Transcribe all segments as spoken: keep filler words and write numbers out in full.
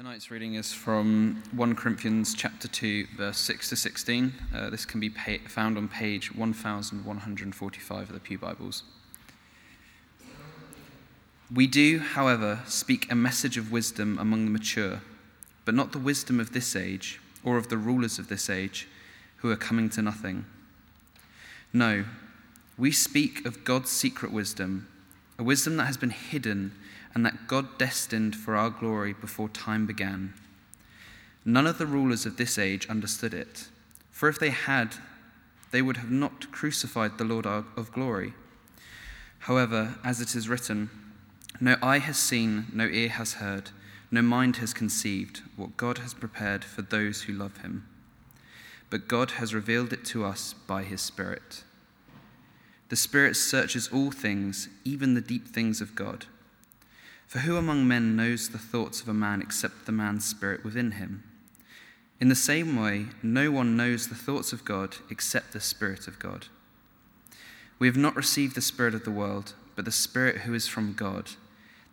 Tonight's reading is from First Corinthians chapter two, verse six to sixteen. Uh, this can be pay- found on page eleven forty-five of the Pew Bibles. We do, however, speak a message of wisdom among the mature, but not the wisdom of this age, or of the rulers of this age, who are coming to nothing. No, we speak of God's secret wisdom, a wisdom that has been hidden and that God destined for our glory before time began. None of the rulers of this age understood it, for if they had, they would have not crucified the Lord of glory. However, as it is written, no eye has seen, no ear has heard, no mind has conceived what God has prepared for those who love him. But God has revealed it to us by his Spirit. The Spirit searches all things, even the deep things of God. For who among men knows the thoughts of a man except the man's spirit within him? In the same way, no one knows the thoughts of God except the Spirit of God. We have not received the spirit of the world, but the Spirit who is from God,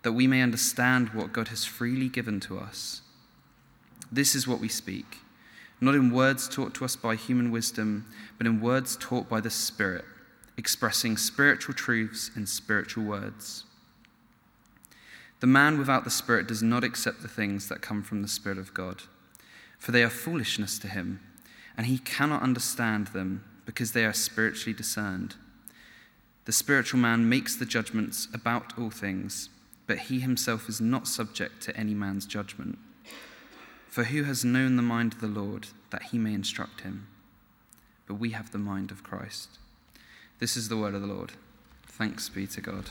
that we may understand what God has freely given to us. This is what we speak, not in words taught to us by human wisdom, but in words taught by the Spirit, expressing spiritual truths in spiritual words. The man without the Spirit does not accept the things that come from the Spirit of God, for they are foolishness to him, and he cannot understand them because they are spiritually discerned. The spiritual man makes the judgments about all things, but he himself is not subject to any man's judgment. For who has known the mind of the Lord, that he may instruct him? But we have the mind of Christ. This is the word of the Lord. Thanks be to God.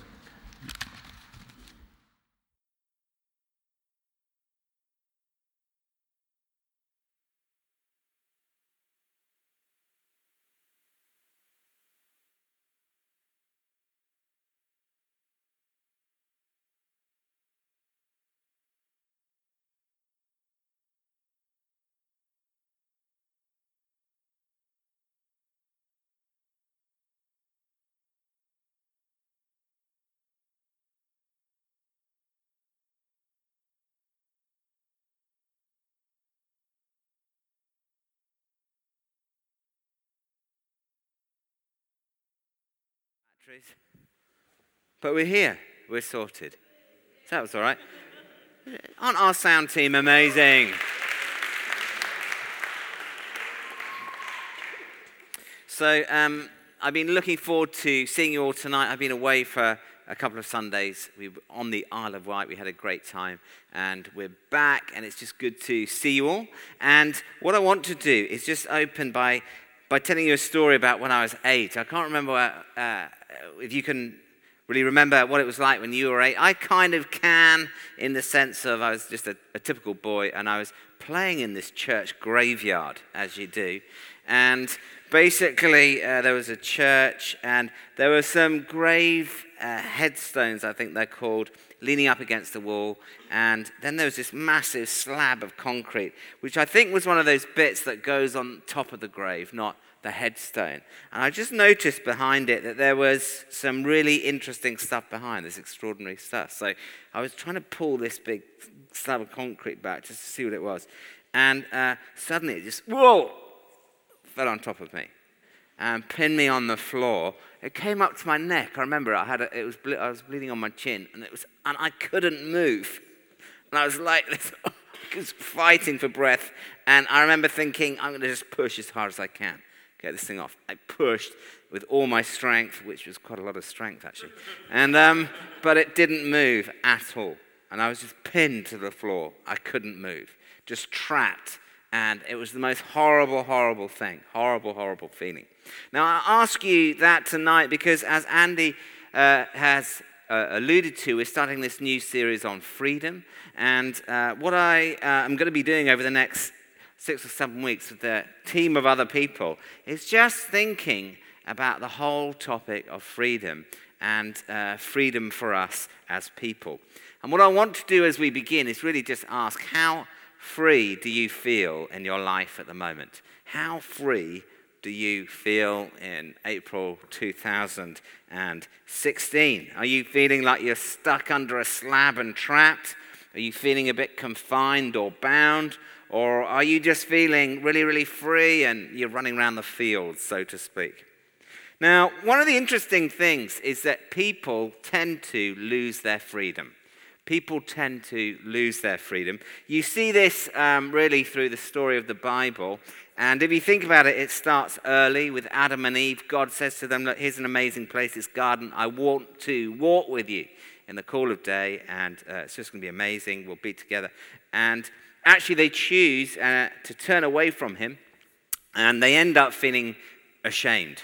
But we're here. We're sorted. So that was all right. Aren't our sound team amazing? So um, I've been looking forward to seeing you all tonight. I've been away for a couple of Sundays. We were on the Isle of Wight. We had a great time. And we're back, and it's just good to see you all. And what I want to do is just open by by telling you a story about when I was eight. I can't remember where, uh, if you can really remember what it was like when you were eight. I kind of can, in the sense of I was just a, a typical boy, and I was playing in this church graveyard, as you do. And basically, uh, there was a church, and there were some grave uh, headstones, I think they're called, leaning up against the wall. And then there was this massive slab of concrete, which I think was one of those bits that goes on top of the grave, not the headstone. And I just noticed behind it that there was some really interesting stuff behind, this extraordinary stuff. So I was trying to pull this big slab of concrete back just to see what it was. And uh, suddenly it just, whoa, fell on top of me and pinned me on the floor. It came up to my neck. I remember I had a, it was ble- I was bleeding on my chin, and it was and I couldn't move. And I was like this, just fighting for breath. And I remember thinking, I'm going to just push as hard as I can, get this thing off. I pushed with all my strength, which was quite a lot of strength actually. And um, but it didn't move at all. And I was just pinned to the floor. I couldn't move, just trapped. And it was the most horrible, horrible thing. Horrible, horrible feeling. Now, I ask you that tonight because, as Andy uh, has uh, alluded to, we're starting this new series on freedom. And uh, what I uh, am going to be doing over the next six or seven weeks with a team of other people is just thinking about the whole topic of freedom and uh, freedom for us as people. And what I want to do as we begin is really just ask, how free do you feel in your life at the moment? How free do you feel in April two thousand sixteen? Are you feeling like you're stuck under a slab and trapped? Are you feeling a bit confined or bound? Or are you just feeling really, really free and you're running around the field, so to speak? Now, one of the interesting things is that people tend to lose their freedom. People tend to lose their freedom. You see this um, really through the story of the Bible. And if you think about it, it starts early with Adam and Eve. God says to them, look, here's an amazing place, this garden. I want to walk with you in the cool of day, and uh, it's just going to be amazing. We'll be together. And actually, they choose uh, to turn away from him, and they end up feeling ashamed.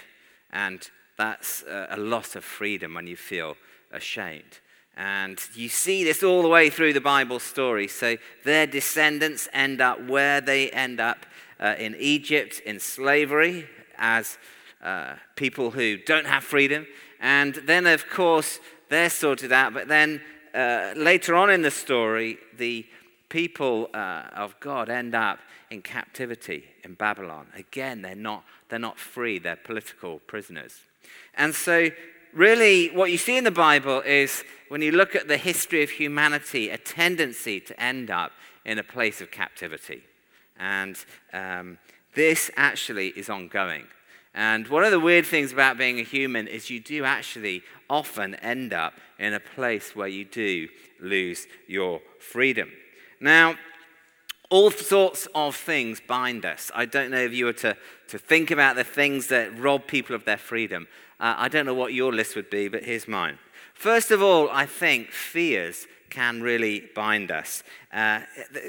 And that's uh, a loss of freedom when you feel ashamed. And you see this all the way through the Bible story. So their descendants end up where they end up, uh, in Egypt, in slavery, as uh, people who don't have freedom. And then, of course, they're sorted out. But then uh, later on in the story, the people uh, of God end up in captivity in Babylon. Again, they're not, they're not free. They're political prisoners. And so really, what you see in the Bible is, when you look at the history of humanity, a tendency to end up in a place of captivity. And um, this actually is ongoing. And one of the weird things about being a human is you do actually often end up in a place where you do lose your freedom. Now, all sorts of things bind us. I don't know if you were to, to think about the things that rob people of their freedom. Uh, I don't know what your list would be, but here's mine. First of all, I think fears can really bind us. Uh,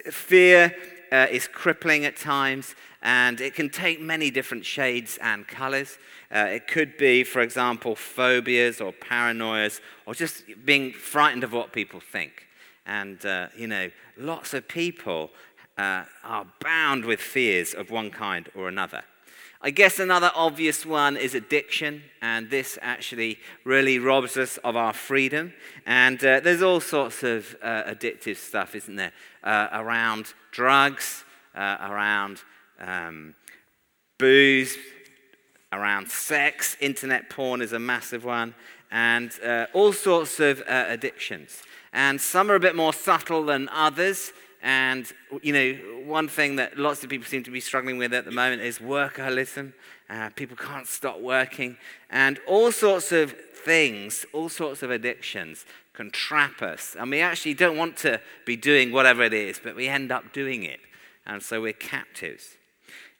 fear uh, is crippling at times, and it can take many different shades and colors. Uh, it could be, for example, phobias or paranoias, or just being frightened of what people think. And, uh, you know, lots of people Uh, are bound with fears of one kind or another. I guess another obvious one is addiction, and this actually really robs us of our freedom. And uh, there's all sorts of uh, addictive stuff, isn't there? Uh, around drugs, uh, around um, booze, around sex. Internet porn is a massive one, and uh, all sorts of uh, addictions. And some are a bit more subtle than others. And, you know, one thing that lots of people seem to be struggling with at the moment is workaholism. Uh, people can't stop working. And all sorts of things, all sorts of addictions can trap us. And we actually don't want to be doing whatever it is, but we end up doing it. And so we're captives.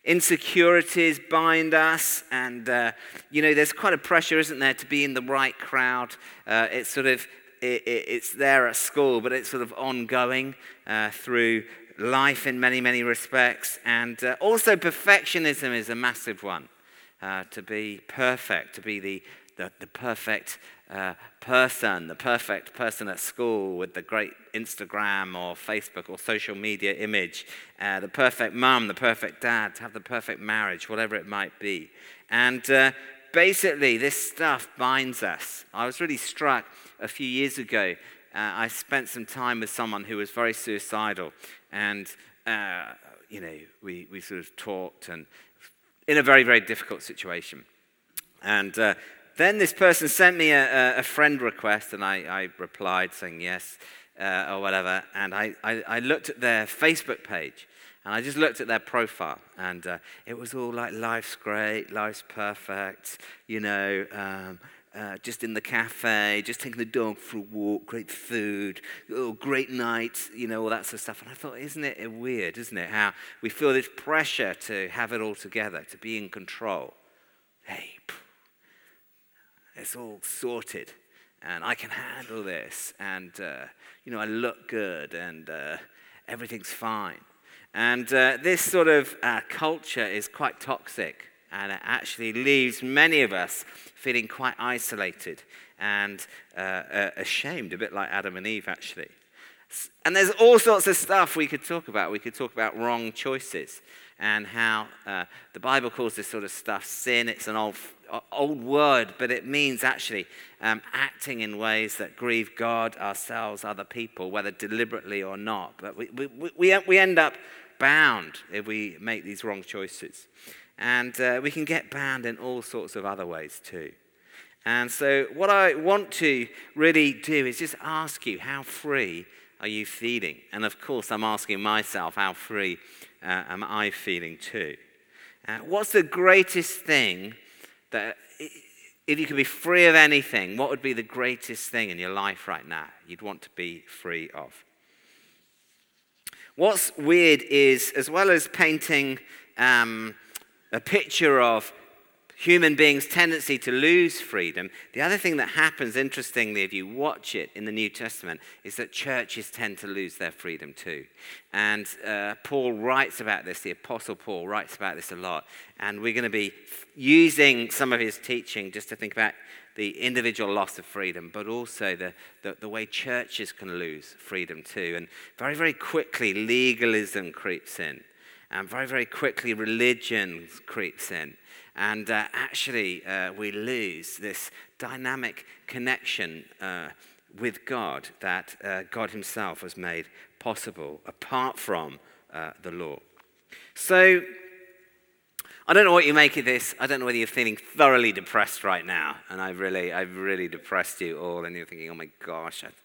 Insecurities bind us, and, uh, you know, there's quite a pressure, isn't there, to be in the right crowd. Uh, it's sort of... It's there at school, but it's sort of ongoing uh, through life in many, many respects. And uh, also perfectionism is a massive one. Uh, to be perfect, to be the, the, the perfect uh, person, the perfect person at school with the great Instagram or Facebook or social media image, uh, the perfect mum, the perfect dad, to have the perfect marriage, whatever it might be. And uh, basically, this stuff binds us. I was really struck a few years ago. Uh, I spent some time with someone who was very suicidal, and uh, you know, we we sort of talked, and in a very, very difficult situation. And uh, then this person sent me a, a friend request, and I, I replied saying yes uh, or whatever. And I, I I looked at their Facebook page. And I just looked at their profile, and uh, it was all like, life's great, life's perfect, you know, um, uh, just in the cafe, just taking the dog for a walk, great food, oh, great night, you know, all that sort of stuff. And I thought, isn't it weird, isn't it, how we feel this pressure to have it all together, to be in control. Hey, it's all sorted, and I can handle this, and, uh, you know, I look good, and uh, everything's fine. And uh, this sort of uh, culture is quite toxic, and it actually leaves many of us feeling quite isolated and uh, uh, ashamed, a bit like Adam and Eve, actually. And there's all sorts of stuff we could talk about. We could talk about wrong choices and how uh, the Bible calls this sort of stuff sin. It's an old old word, but it means actually um, acting in ways that grieve God, ourselves, other people, whether deliberately or not. But we we we, we end up bound if we make these wrong choices. And uh, we can get bound in all sorts of other ways too. And so what I want to really do is just ask you how free are you feeding? And of course, I'm asking myself, how free uh, am I feeling too? Uh, what's the greatest thing that, if you could be free of anything, what would be the greatest thing in your life right now you'd want to be free of? What's weird is, as well as painting um, a picture of human beings' tendency to lose freedom, the other thing that happens, interestingly, if you watch it in the New Testament, is that churches tend to lose their freedom too. And uh, Paul writes about this, the Apostle Paul writes about this a lot. And we're going to be using some of his teaching just to think about the individual loss of freedom, but also the, the, the way churches can lose freedom too. And very, very quickly, legalism creeps in. And very, very quickly, religion creeps in. And uh, actually, uh, we lose this dynamic connection uh, with God that uh, God himself has made possible apart from uh, the law. So, I don't know what you make of this. I don't know whether you're feeling thoroughly depressed right now. And I've really, I've really depressed you all. And you're thinking, oh my gosh, I've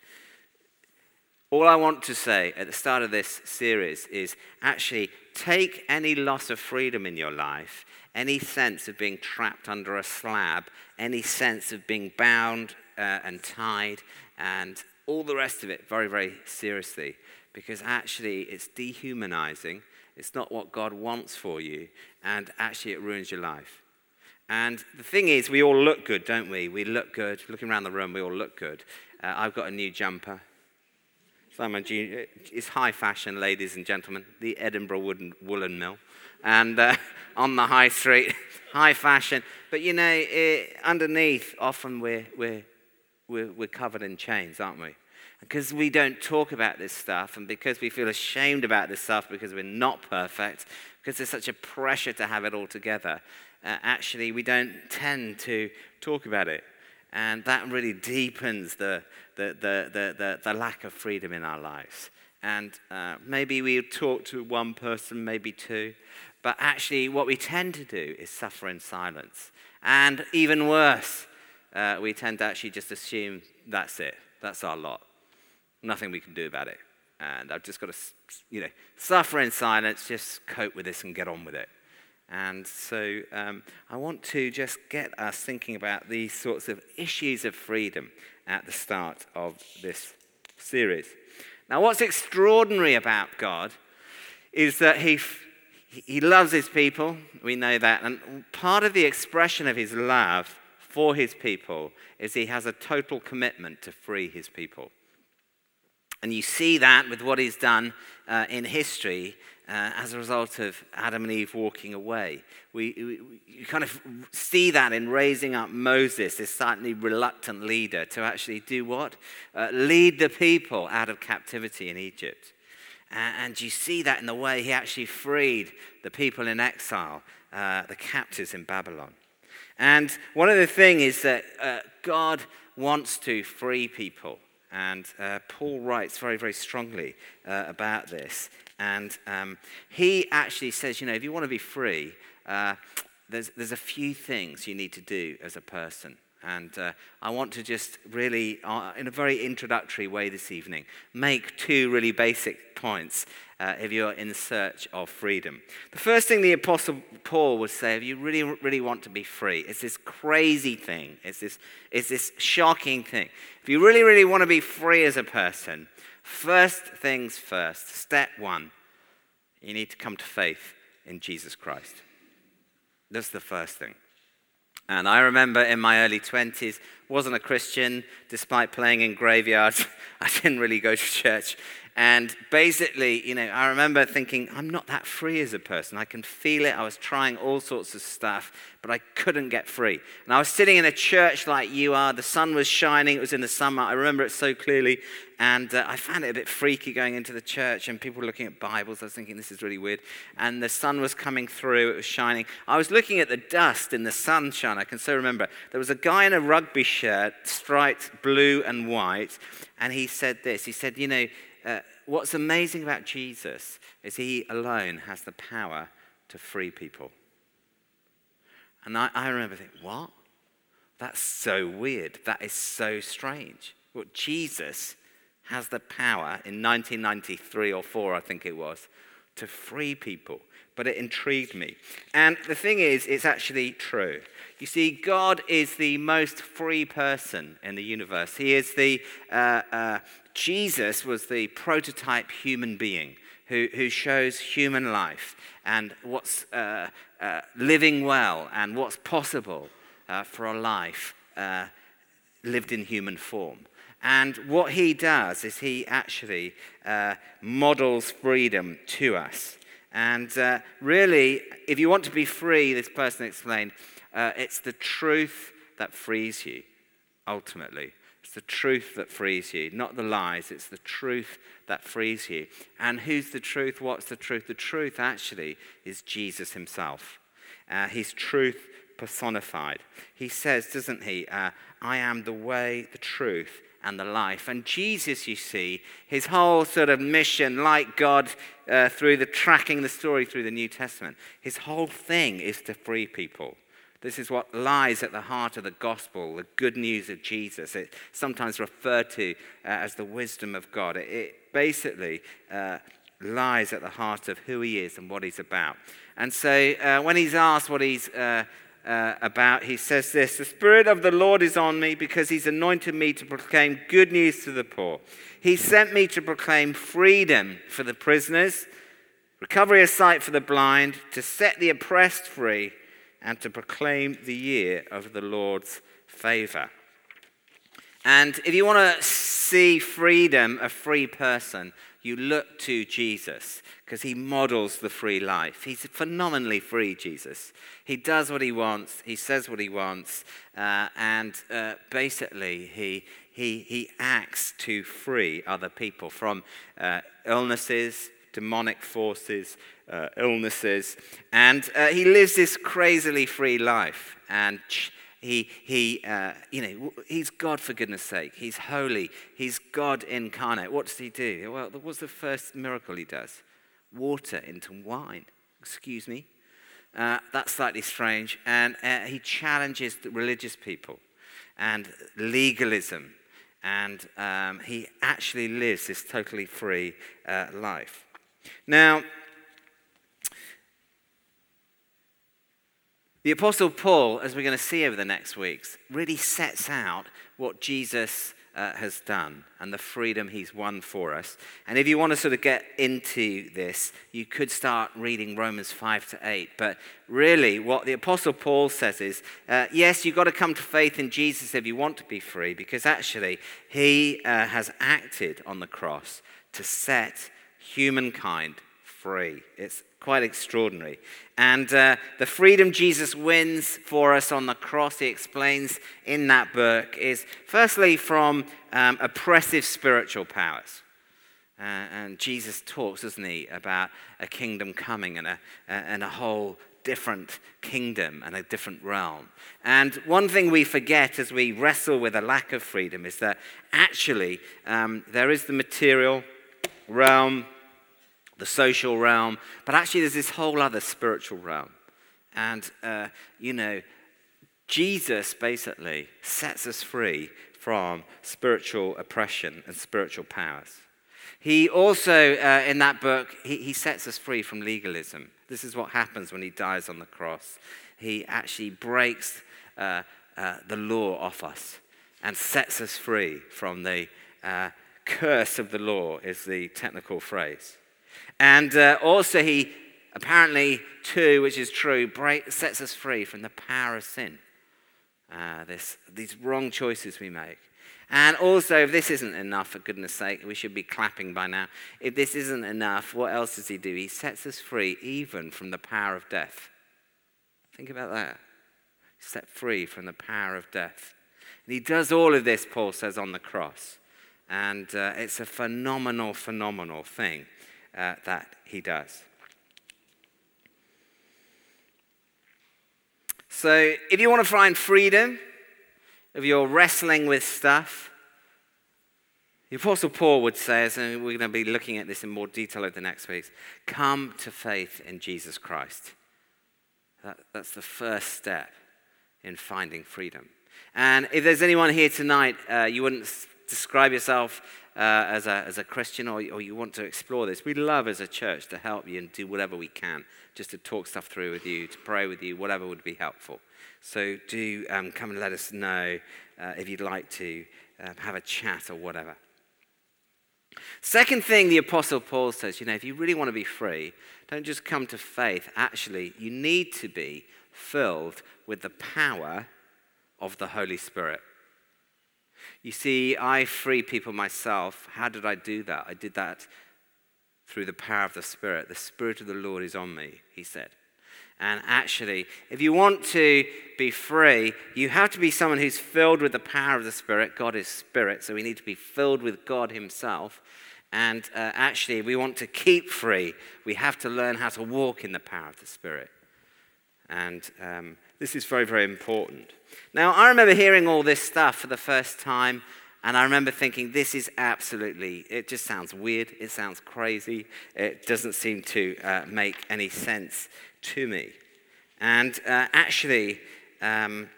all I want to say at the start of this series is actually take any loss of freedom in your life, any sense of being trapped under a slab, any sense of being bound uh, and tied, and all the rest of it very, very seriously. Because actually it's dehumanizing, it's not what God wants for you, and actually it ruins your life. And the thing is, we all look good, don't we? We look good. Looking around the room, we all look good. Uh, I've got a new jumper. It's high fashion, ladies and gentlemen, the Edinburgh Woollen Mill, and uh, on the high street, high fashion. But you know, it, underneath, often we're, we're, we're, we're covered in chains, aren't we? Because we don't talk about this stuff, and because we feel ashamed about this stuff, because we're not perfect, because there's such a pressure to have it all together, uh, actually we don't tend to talk about it. And that really deepens the the, the, the, the, the lack of freedom in our lives. And uh, maybe we talk to one person, maybe two. But actually what we tend to do is suffer in silence. And even worse, uh, we tend to actually just assume that's it. That's our lot. Nothing we can do about it. And I've just got to, you know, suffer in silence, just cope with this and get on with it. And so um, I want to just get us thinking about these sorts of issues of freedom at the start of this series. Now, what's extraordinary about God is that he f- he loves his people. We know that. And part of the expression of his love for his people is he has a total commitment to free his people. And you see that with what he's done uh, in history uh, as a result of Adam and Eve walking away. We, we, we you kind of see that in raising up Moses, this slightly reluctant leader, to actually do what? Uh, lead the people out of captivity in Egypt. Uh, and you see that in the way he actually freed the people in exile, uh, the captives in Babylon. And one of the things is that uh, God wants to free people. And uh, Paul writes very, very strongly uh, about this. And um, he actually says, you know, if you want to be free, uh, there's, there's a few things you need to do as a person. And uh, I want to just really, uh, in a very introductory way this evening, make two really basic points uh, if you're in search of freedom. The first thing the Apostle Paul would say, if you really, really want to be free, it's this crazy thing, it's this, it's this shocking thing. If you really, really want to be free as a person, first things first, step one, you need to come to faith in Jesus Christ. That's the first thing. And I remember in my early twenties, wasn't a Christian, despite playing in graveyards. I didn't really go to church. And basically, you know, I remember thinking, I'm not that free as a person. I can feel it. I was trying all sorts of stuff, but I couldn't get free. And I was sitting in a church like you are. The sun was shining. It was in the summer. I remember it so clearly. And uh, I found it a bit freaky going into the church and people looking at Bibles. I was thinking, this is really weird. And the sun was coming through. It was shining. I was looking at the dust in the sunshine. I can so remember. There was a guy in a rugby shirt, striped blue and white. And he said this. He said, you know, uh, what's amazing about Jesus is he alone has the power to free people. And I, I remember thinking, what? That's so weird. That is so strange. Well, Jesus has the power in nineteen ninety-three or four, I think it was, to free people. But it intrigued me. And the thing is, it's actually true. You see, God is the most free person in the universe. He is the, uh, uh, Jesus was the prototype human being who, who shows human life and what's uh, uh, living well and what's possible uh, for a life uh, lived in human form. And what he does is he actually uh, models freedom to us. And uh, really, if you want to be free, this person explained, uh, it's the truth that frees you, ultimately. It's the truth that frees you, not the lies. It's the truth that frees you. And who's the truth? What's the truth? The truth, actually, is Jesus himself. Uh, he's truth personified. He says, doesn't he, uh, I am the way, the truth, and the life. And Jesus, you see, his whole sort of mission, like God, uh, through the tracking the story through the New Testament, his whole thing is to free people. This is what lies at the heart of the gospel, the good news of Jesus. It's sometimes referred to uh, as the wisdom of God. It, it basically uh, lies at the heart of who he is and what he's about. And so uh, when he's asked what he's uh, Uh, about, he says this, the Spirit of the Lord is on me because he's anointed me to proclaim good news to the poor. He sent me to proclaim freedom for the prisoners, recovery of sight for the blind, to set the oppressed free, and to proclaim the year of the Lord's favor. And if you want to see freedom, a free person, you look to Jesus because he models the free life. He's phenomenally free, Jesus. He does what he wants. He says what he wants. Uh, and uh, basically, he, he, he acts to free other people from uh, illnesses, demonic forces, uh, illnesses. And uh, he lives this crazily free life. And ch- He, he, uh, you know, he's God, for goodness sake. He's holy. He's God incarnate. What does he do? Well, what's the first miracle he does? Water into wine. Excuse me. Uh, that's slightly strange. And uh, he challenges the religious people and legalism. And um, he actually lives this totally free uh, life. Now, the Apostle Paul, as we're going to see over the next weeks, really sets out what Jesus uh, has done and the freedom he's won for us. And if you want to sort of get into this, you could start reading Romans five to eight. But really what the Apostle Paul says is, uh, yes, you've got to come to faith in Jesus if you want to be free, because actually he uh, has acted on the cross to set humankind free. It's quite extraordinary. And uh, the freedom Jesus wins for us on the cross, he explains in that book, is firstly from um, oppressive spiritual powers. Uh, and Jesus talks, doesn't he, about a kingdom coming and a, and a whole different kingdom and a different realm. And one thing we forget as we wrestle with a lack of freedom is that actually um, there is the material realm, the social realm, but actually there's this whole other spiritual realm. And, uh, you know, Jesus basically sets us free from spiritual oppression and spiritual powers. He also, uh, in that book, he, he sets us free from legalism. This is what happens when he dies on the cross. He actually breaks uh, uh, the law off us and sets us free from the uh, curse of the law, is the technical phrase. And uh, also he apparently, too, which is true, break, sets us free from the power of sin, uh, this, these wrong choices we make. And also, if this isn't enough, for goodness sake, we should be clapping by now. If this isn't enough, what else does he do? He sets us free even from the power of death. Think about that. Set free from the power of death. And he does all of this, Paul says, on the cross. And uh, it's a phenomenal, phenomenal thing. Uh, that he does. So if you want to find freedom, if you're wrestling with stuff, the Apostle Paul would say, and we're going to be looking at this in more detail over the next weeks, come to faith in Jesus Christ. That, that's the first step in finding freedom. And if there's anyone here tonight, uh, you wouldn't describe yourself uh, as, a, as a Christian, or, or you want to explore this, we love as a church to help you and do whatever we can, just to talk stuff through with you, to pray with you, whatever would be helpful. So do um, come and let us know uh, if you'd like to um, have a chat or whatever. Second thing the Apostle Paul says, you know, if you really want to be free, don't just come to faith. Actually, you need to be filled with the power of the Holy Spirit. You see, I free people myself. How did I do that? I did that through the power of the Spirit. The Spirit of the Lord is on me, he said. And actually, if you want to be free, you have to be someone who's filled with the power of the Spirit. God is Spirit, so we need to be filled with God himself. And uh, actually, if we want to keep free, we have to learn how to walk in the power of the Spirit. And um, this is very, very important. Now, I remember hearing all this stuff for the first time, and I remember thinking, this is absolutely, it just sounds weird, it sounds crazy, it doesn't seem to uh, make any sense to me. And uh, actually, um,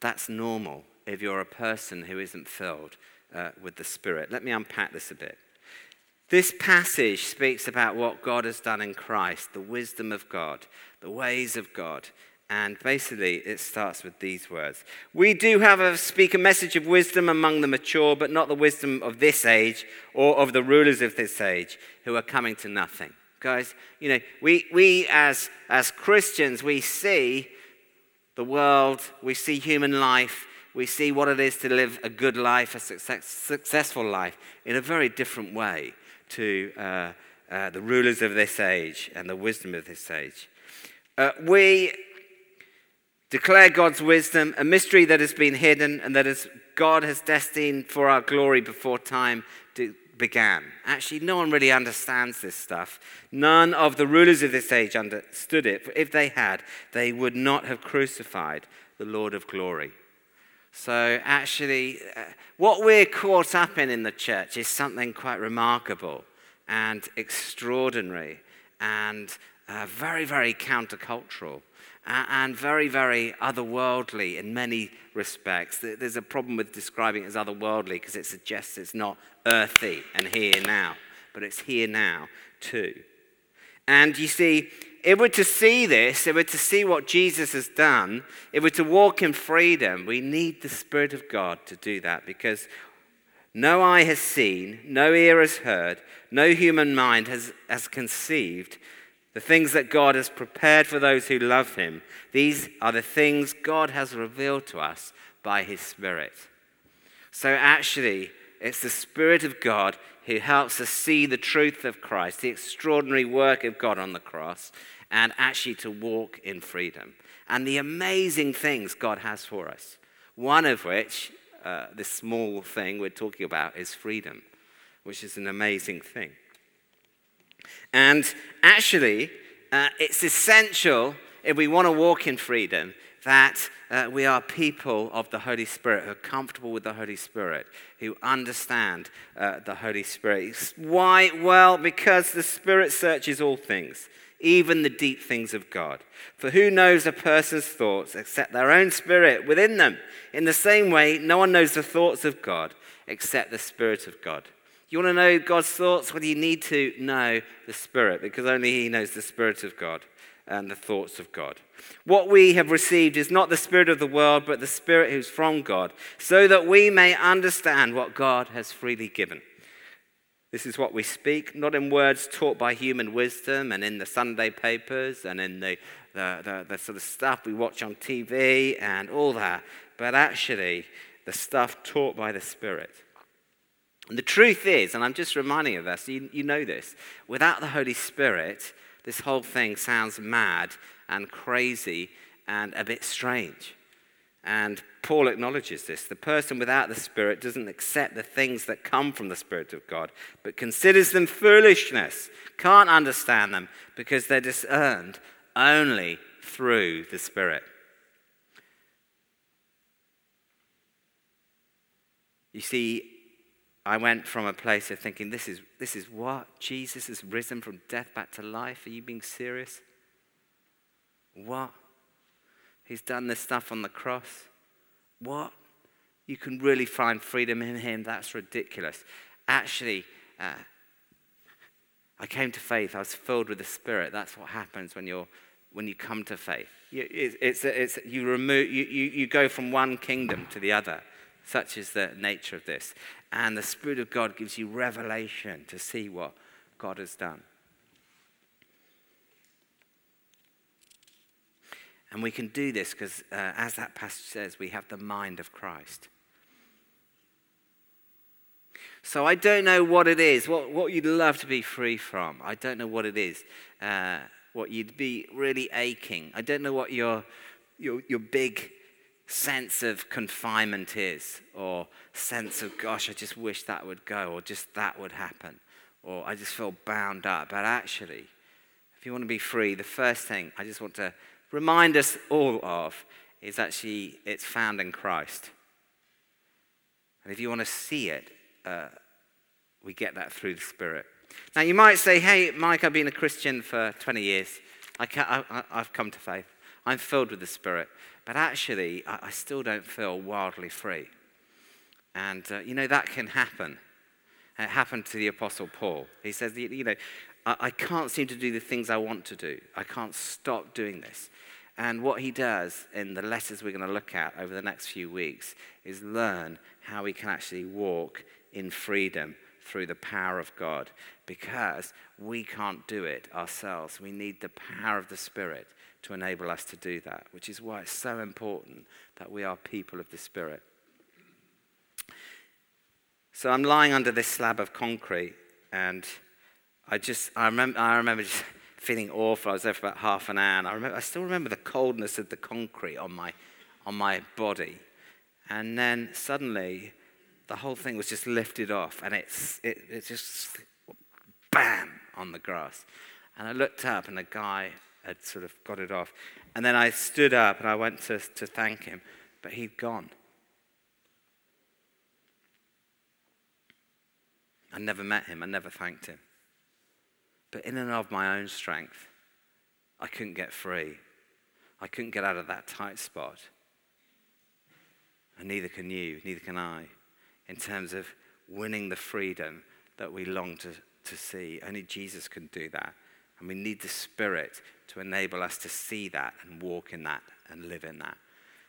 that's normal if you're a person who isn't filled uh, with the Spirit. Let me unpack this a bit. This passage speaks about what God has done in Christ, the wisdom of God, the ways of God. And basically, it starts with these words. We do, however, speak a message of wisdom among the mature, but not the wisdom of this age or of the rulers of this age who are coming to nothing. Guys, you know, we we as as Christians, we see the world, we see human life, we see what it is to live a good life, a success, successful life, in a very different way to uh, uh, the rulers of this age and the wisdom of this age. Uh, we declare God's wisdom, a mystery that has been hidden and that is God has destined for our glory before time to began. Actually, no one really understands this stuff. None of the rulers of this age understood it, for if they had, they would not have crucified the Lord of glory. So actually, uh, what we're caught up in in the church is something quite remarkable and extraordinary and uh, very, very countercultural and, and very, very otherworldly in many respects. There's a problem with describing it as otherworldly because it suggests it's not earthy and here now, but it's here now too. And you see, if we're to see this, if we're to see what Jesus has done, if we're to walk in freedom, we need the Spirit of God to do that, because no eye has seen, no ear has heard, no human mind has, has conceived the things that God has prepared for those who love him. These are the things God has revealed to us by his Spirit. So actually, it's the Spirit of God who helps us see the truth of Christ, the extraordinary work of God on the cross, and actually to walk in freedom. And the amazing things God has for us. One of which, uh, this small thing we're talking about, is freedom, which is an amazing thing. And actually, uh, it's essential, if we want to walk in freedom, that uh, we are people of the Holy Spirit, who are comfortable with the Holy Spirit, who understand uh, the Holy Spirit. Why? Well, because the Spirit searches all things, even the deep things of God. For who knows a person's thoughts except their own spirit within them? In the same way, no one knows the thoughts of God except the Spirit of God. You want to know God's thoughts? Well, you need to know the Spirit, because only he knows the Spirit of God and the thoughts of God. What we have received is not the spirit of the world, but the Spirit who's from God, so that we may understand what God has freely given. This is what we speak, not in words taught by human wisdom and in the Sunday papers and in the, the, the, the sort of stuff we watch on T V and all that, but actually the stuff taught by the Spirit. And the truth is, and I'm just reminding you of this, you, you know this, without the Holy Spirit, this whole thing sounds mad and crazy and a bit strange. And Paul acknowledges this. The person without the Spirit doesn't accept the things that come from the Spirit of God, but considers them foolishness, can't understand them, because they're discerned only through the Spirit. You see, I went from a place of thinking, this is this is what? Jesus has risen from death back to life? Are you being serious? What? He's done this stuff on the cross? What? you can really find freedom in him. That's ridiculous. Actually, uh, I came to faith. I was filled with the Spirit. That's what happens when you're when you come to faith. You, it's, it's, it's, you, remove, you, you, you go from one kingdom to the other. Such is the nature of this. And the Spirit of God gives you revelation to see what God has done. And we can do this because, uh, as that passage says, we have the mind of Christ. So I don't know what it is, what, what you'd love to be free from. I don't know what it is, uh, what you'd be really aching. I don't know what your, your, your big sense of confinement is, or sense of, gosh, I just wish that would go, or just that would happen, or I just feel bound up. But actually, if you want to be free, the first thing I just want to remind us all of is actually it's found in Christ. And if you want to see it, uh, we get that through the Spirit. Now you might say, hey, Mike, I've been a Christian for twenty years. I can't, I, I've come to faith. I'm filled with the Spirit. But actually, I, I still don't feel wildly free. And, uh, you know, that can happen. It happened to the Apostle Paul. He says, you know, I can't seem to do the things I want to do. I can't stop doing this. And what he does in the letters we're going to look at over the next few weeks is learn how we can actually walk in freedom through the power of God, because we can't do it ourselves. We need the power of the Spirit to enable us to do that, which is why it's so important that we are people of the Spirit. So I'm lying under this slab of concrete, and I just, I remember, I remember just feeling awful. I was there for about half an hour, and I remember, I still remember the coldness of the concrete on my, on my body. And then suddenly, the whole thing was just lifted off, and it's, it, it just, bam, on the grass. And I looked up, and a guy had sort of got it off. And then I stood up, and I went to, to thank him, but he'd gone. I never met him. I never thanked him. But in and of my own strength, I couldn't get free. I couldn't get out of that tight spot. And neither can you, neither can I, in terms of winning the freedom that we long to, to see. Only Jesus can do that. And we need the Spirit to enable us to see that and walk in that and live in that.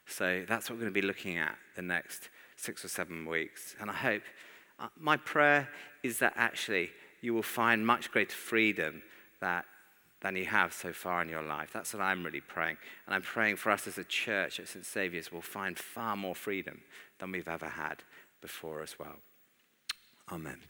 So that's what we're going to be looking at the next six or seven weeks. And I hope, uh, my prayer is that actually you will find much greater freedom that, than you have so far in your life. That's what I'm really praying. And I'm praying for us as a church at Saint Saviour's, we'll find far more freedom than we've ever had before as well. Amen.